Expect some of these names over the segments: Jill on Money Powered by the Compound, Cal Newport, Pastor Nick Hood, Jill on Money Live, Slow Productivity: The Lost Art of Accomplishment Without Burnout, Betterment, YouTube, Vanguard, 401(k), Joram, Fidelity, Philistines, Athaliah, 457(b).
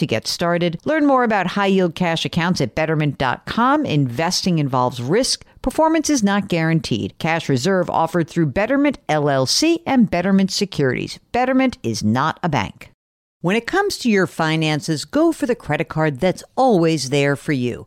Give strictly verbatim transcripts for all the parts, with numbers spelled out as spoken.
to get started. Learn more about high-yield cash accounts at Betterment dot com. Investing involves risk. Performance is not guaranteed. Cash reserve offered through Betterment L L C and Betterment Securities. Betterment is not a bank. When it comes to your finances, go for the credit card that's always there for you.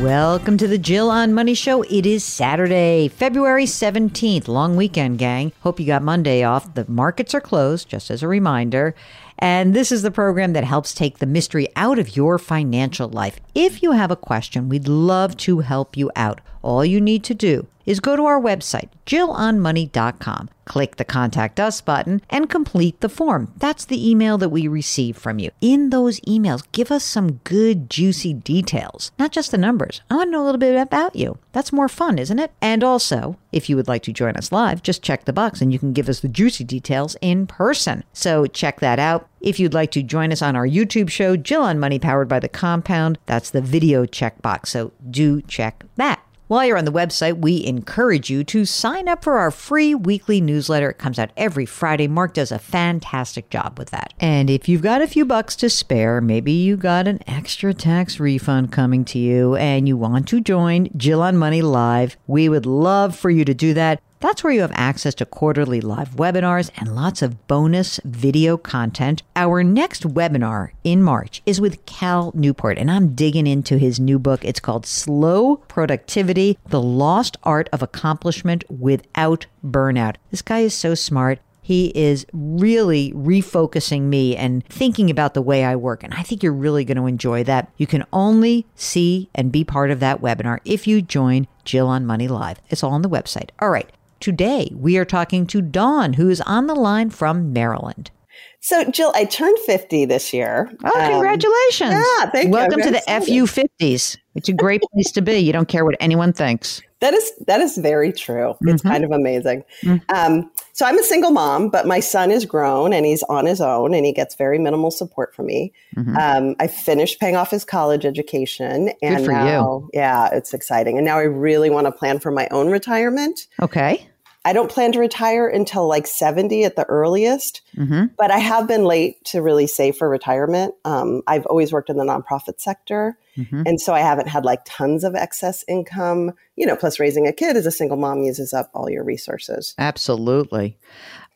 Welcome to the Jill on Money Show. It is Saturday, February seventeenth. Long weekend, gang. Hope you got Monday off. The markets are closed, just as a reminder. And this is the program that helps take the mystery out of your financial life. If you have a question, we'd love to help you out. All you need to do is go to our website, jill on money dot com, click the Contact Us button, and complete the form. That's the email that we receive from you. In those emails, give us some good, juicy details, not just the numbers. I want to know a little bit about you. That's more fun, isn't it? And also, if you would like to join us live, just check the box and you can give us the juicy details in person. So check that out. If you'd like to join us on our YouTube show, Jill on Money Powered by the Compound, that's the video checkbox. So do check that. While you're on the website, we encourage you to sign up for our free weekly newsletter. It comes out every Friday. Mark does a fantastic job with that. And if you've got a few bucks to spare, maybe you got an extra tax refund coming to you and you want to join Jill on Money Live, we would love for you to do that. That's where you have access to quarterly live webinars and lots of bonus video content. Our next webinar in March is with Cal Newport, and I'm digging into his new book. It's called Slow Productivity: The Lost Art of Accomplishment Without Burnout. This guy is so smart. He is really refocusing me and thinking about the way I work. And I think you're really going to enjoy that. You can only see and be part of that webinar if you join Jill on Money Live. It's all on the website. All right. Today, we are talking to Dawn, who is on the line from Maryland. So, Jill, I turned fifty this year. Oh, congratulations. Um, yeah, thank Welcome you. Welcome to the F U fifties. It's a great place to be. You don't care what anyone thinks. That is that is very true. It's mm-hmm. kind of amazing. Mm-hmm. Um, so I'm a single mom, but my son is grown and he's on his own and he gets very minimal support from me. Mm-hmm. Um, I finished paying off his college education. And Good for now, you. Yeah, it's exciting. And now I really want to plan for my own retirement. Okay. I don't plan to retire until like seventy at the earliest, mm-hmm. but I have been late to really save for retirement. Um, I've always worked in the nonprofit sector. Mm-hmm. And so I haven't had like tons of excess income, you know, plus raising a kid as a single mom uses up all your resources. Absolutely.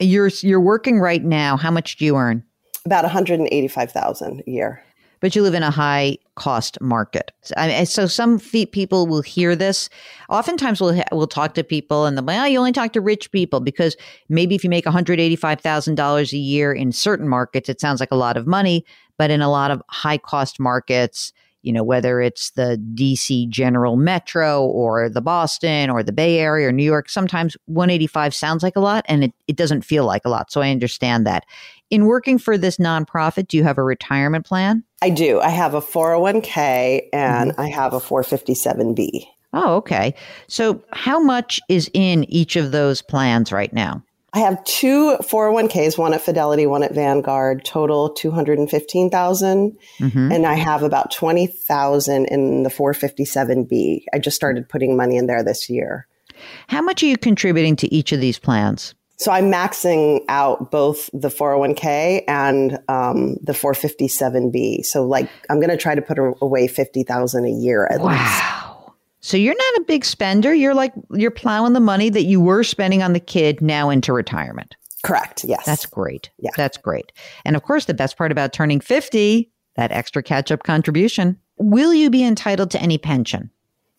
You're, you're working right now. How much do you earn? About one hundred eighty-five thousand dollars a year. But you live in a high cost market. So, I, so some fee- people will hear this. Oftentimes we'll, ha- we'll talk to people and they'll be like, oh, you only talk to rich people because maybe if you make one hundred eighty-five thousand dollars a year in certain markets, it sounds like a lot of money, but in a lot of high cost markets, you know, whether it's the D C General Metro or the Boston or the Bay Area or New York, sometimes one hundred eighty-five sounds like a lot and it, it doesn't feel like a lot. So I understand that. In working for this nonprofit, do you have a retirement plan? I do. I have a four oh one k and mm-hmm. I have a four fifty-seven b. Oh, okay. So how much is in each of those plans right now? I have two four oh one k's, one at Fidelity, one at Vanguard, total two hundred fifteen thousand dollars. Mm-hmm. And I have about twenty thousand dollars in the four fifty-seven b. I just started putting money in there this year. How much are you contributing to each of these plans? So I'm maxing out both the four oh one k and um, the four fifty-seven b. So like I'm going to try to put away fifty thousand dollars a year at wow. least. Wow. So you're not a big spender. You're like you're plowing the money that you were spending on the kid now into retirement. Correct. Yes. That's great. Yeah. That's great. And of course, the best part about turning fifty, that extra catch-up contribution. Will you be entitled to any pension?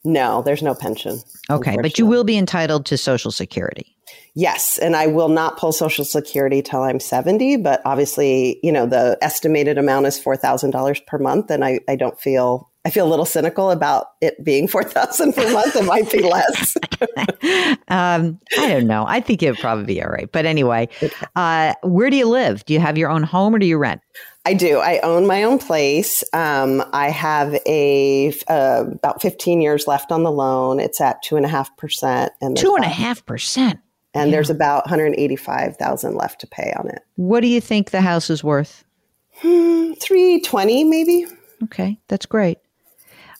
No, there's no pension. Okay, but you will be entitled to Social Security. Yes, and I will not pull Social Security till I'm seventy, but obviously, you know, the estimated amount is four thousand dollars per month, and I, I don't feel, I feel a little cynical about it being four thousand dollars per month. It might be less. um, I don't know. I think it would probably be all right. But anyway, uh, where do you live? Do you have your own home or do you rent? I do. I own my own place. Um, I have a uh, about fifteen years left on the loan. It's at two and a half percent. And two and a half percent. And yeah. There's about one hundred eighty-five thousand dollars left to pay on it. What do you think the house is worth? Hmm, three twenty maybe. Okay, that's great.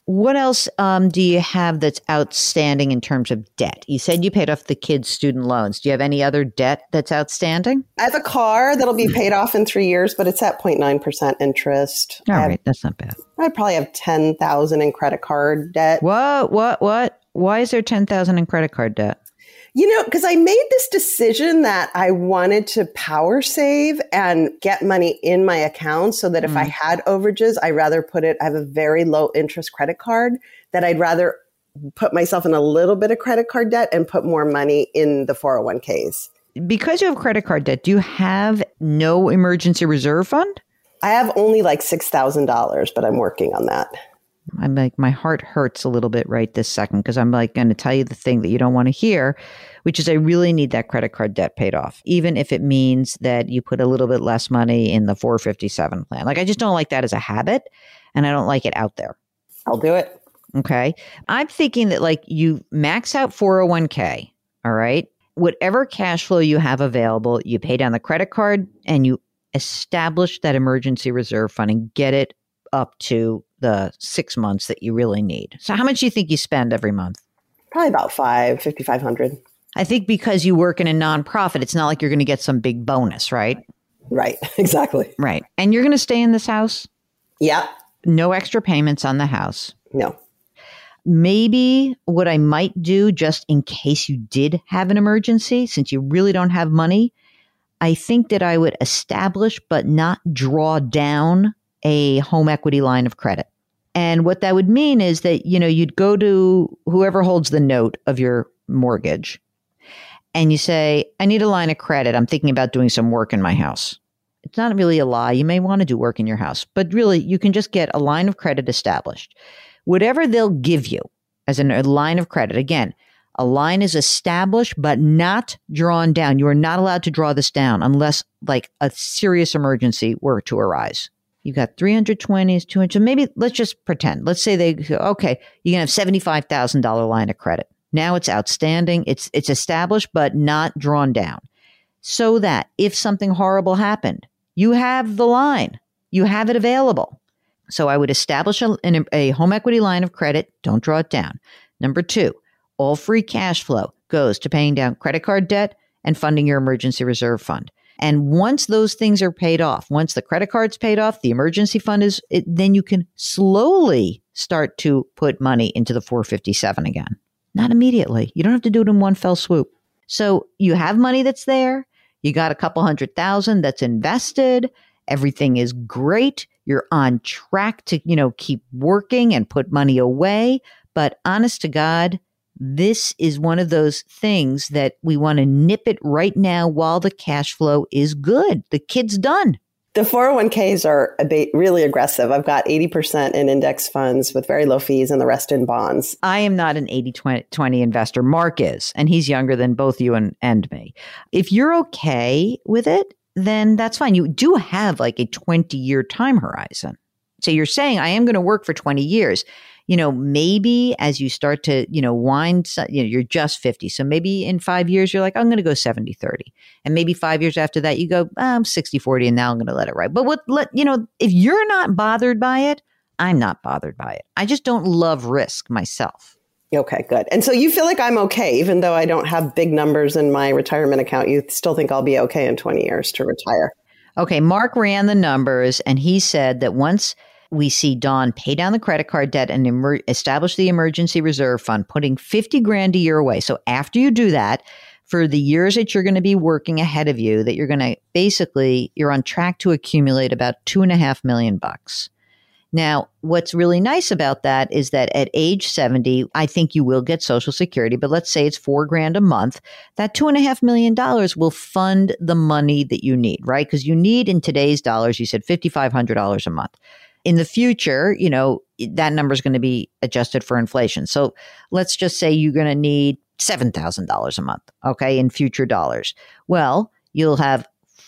What else um, do you have that's outstanding in terms of debt? You said you paid off the kids' student loans. Do you have any other debt that's outstanding? I have a car that'll be paid off in three years, but it's at zero point nine percent interest. All have, right, that's not bad. I probably have ten thousand dollars in credit card debt. What, what, what? Why is there ten thousand dollars in credit card debt? You know, because I made this decision that I wanted to power save and get money in my account so that if mm. I had overages, I'd rather put it, I have a very low interest credit card that I'd rather put myself in a little bit of credit card debt and put more money in the four oh one k's. Because you have credit card debt, do you have no emergency reserve fund? I have only like six thousand dollars, but I'm working on that. I'm like, my heart hurts a little bit right this second because I'm like going to tell you the thing that you don't want to hear, which is I really need that credit card debt paid off, even if it means that you put a little bit less money in the four fifty-seven plan. Like, I just don't like that as a habit and I don't like it out there. I'll do it. Okay. I'm thinking that like you max out four oh one k. All right. Whatever cash flow you have available, you pay down the credit card and you establish that emergency reserve fund and get it up to the six months that you really need. So how much do you think you spend every month? Probably about five, fifty-five hundred. I think because you work in a nonprofit, it's not like you're going to get some big bonus, right? Right. Exactly. Right. And you're going to stay in this house? Yeah. No extra payments on the house? No. Maybe what I might do just in case you did have an emergency, since you really don't have money, I think that I would establish but not draw down a home equity line of credit. And what that would mean is that, you know, you'd go to whoever holds the note of your mortgage and you say, I need a line of credit. I'm thinking about doing some work in my house. It's not really a lie. You may want to do work in your house, but really you can just get a line of credit established. Whatever they'll give you as a line of credit. Again, a line is established, but not drawn down. You are not allowed to draw this down unless like a serious emergency were to arise. You got three hundred twenties, two hundred, maybe let's just pretend. Let's say they go, okay, you can have seventy-five thousand dollars line of credit. Now it's outstanding. It's it's established, but not drawn down. So that if something horrible happened, you have the line. You have it available. So I would establish a, a home equity line of credit. Don't draw it down. Number two, all free cash flow goes to paying down credit card debt and funding your emergency reserve fund. And once those things are paid off, once the credit card's paid off, the emergency fund is, it, then you can slowly start to put money into the four fifty-seven again. Not immediately. You don't have to do it in one fell swoop. So you have money that's there. You got a couple hundred thousand that's invested. Everything is great. You're on track to, you know, keep working and put money away. But honest to God, this is one of those things that we want to nip it right now while the cash flow is good. The kid's done. The four oh one k's are a bit really aggressive. I've got eighty percent in index funds with very low fees and the rest in bonds. I am not an eighty twenty investor. Mark is, and he's younger than both you and, and me. If you're okay with it, then that's fine. You do have like a twenty-year time horizon. So you're saying, I am going to work for twenty years. You know, maybe as you start to, you know, wind, you know, you're just fifty. So maybe in five years, you're like, I'm going to go seventy thirty. And maybe five years after that, you go, I'm sixty forty and now I'm going to let it ride. But what, let, you know, if you're not bothered by it, I'm not bothered by it. I just don't love risk myself. Okay, good. And so you feel like I'm okay, even though I don't have big numbers in my retirement account, you still think I'll be okay in twenty years to retire. Okay. Mark ran the numbers and he said that once we see Dawn pay down the credit card debt and emer- establish the emergency reserve fund, putting fifty grand a year away. So after you do that, for the years that you're going to be working ahead of you, that you're going to basically, you're on track to accumulate about two and a half million bucks. Now, what's really nice about that is that at age seventy, I think you will get Social Security, but let's say it's four grand a month. That two and a half million dollars will fund the money that you need, right? Because you need in today's dollars, you said five thousand five hundred dollars a month. In the future, you know, that number is going to be adjusted for inflation. So let's just say you're going to need seven thousand dollars a month, okay, in future dollars. Well, you'll have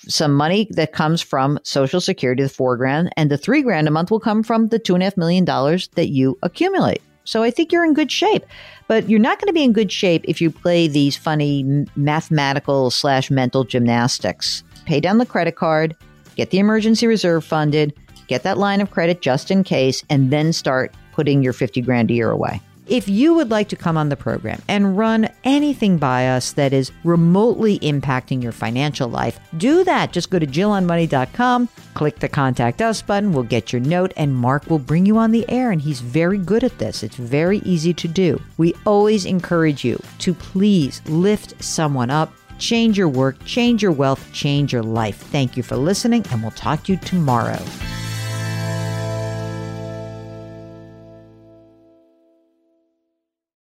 some money that comes from Social Security, the four grand, and the three grand a month will come from the two and a half million dollars that you accumulate. So I think you're in good shape, but you're not going to be in good shape if you play these funny mathematical slash mental gymnastics. Pay down the credit card, get the emergency reserve funded, get that line of credit just in case, and then start putting your fifty grand a year away. If you would like to come on the program and run anything by us that is remotely impacting your financial life, do that. Just go to jill on money dot com, click the Contact Us button, we'll get your note, and Mark will bring you on the air, and he's very good at this. It's very easy to do. We always encourage you to please lift someone up, change your work, change your wealth, change your life. Thank you for listening, and we'll talk to you tomorrow.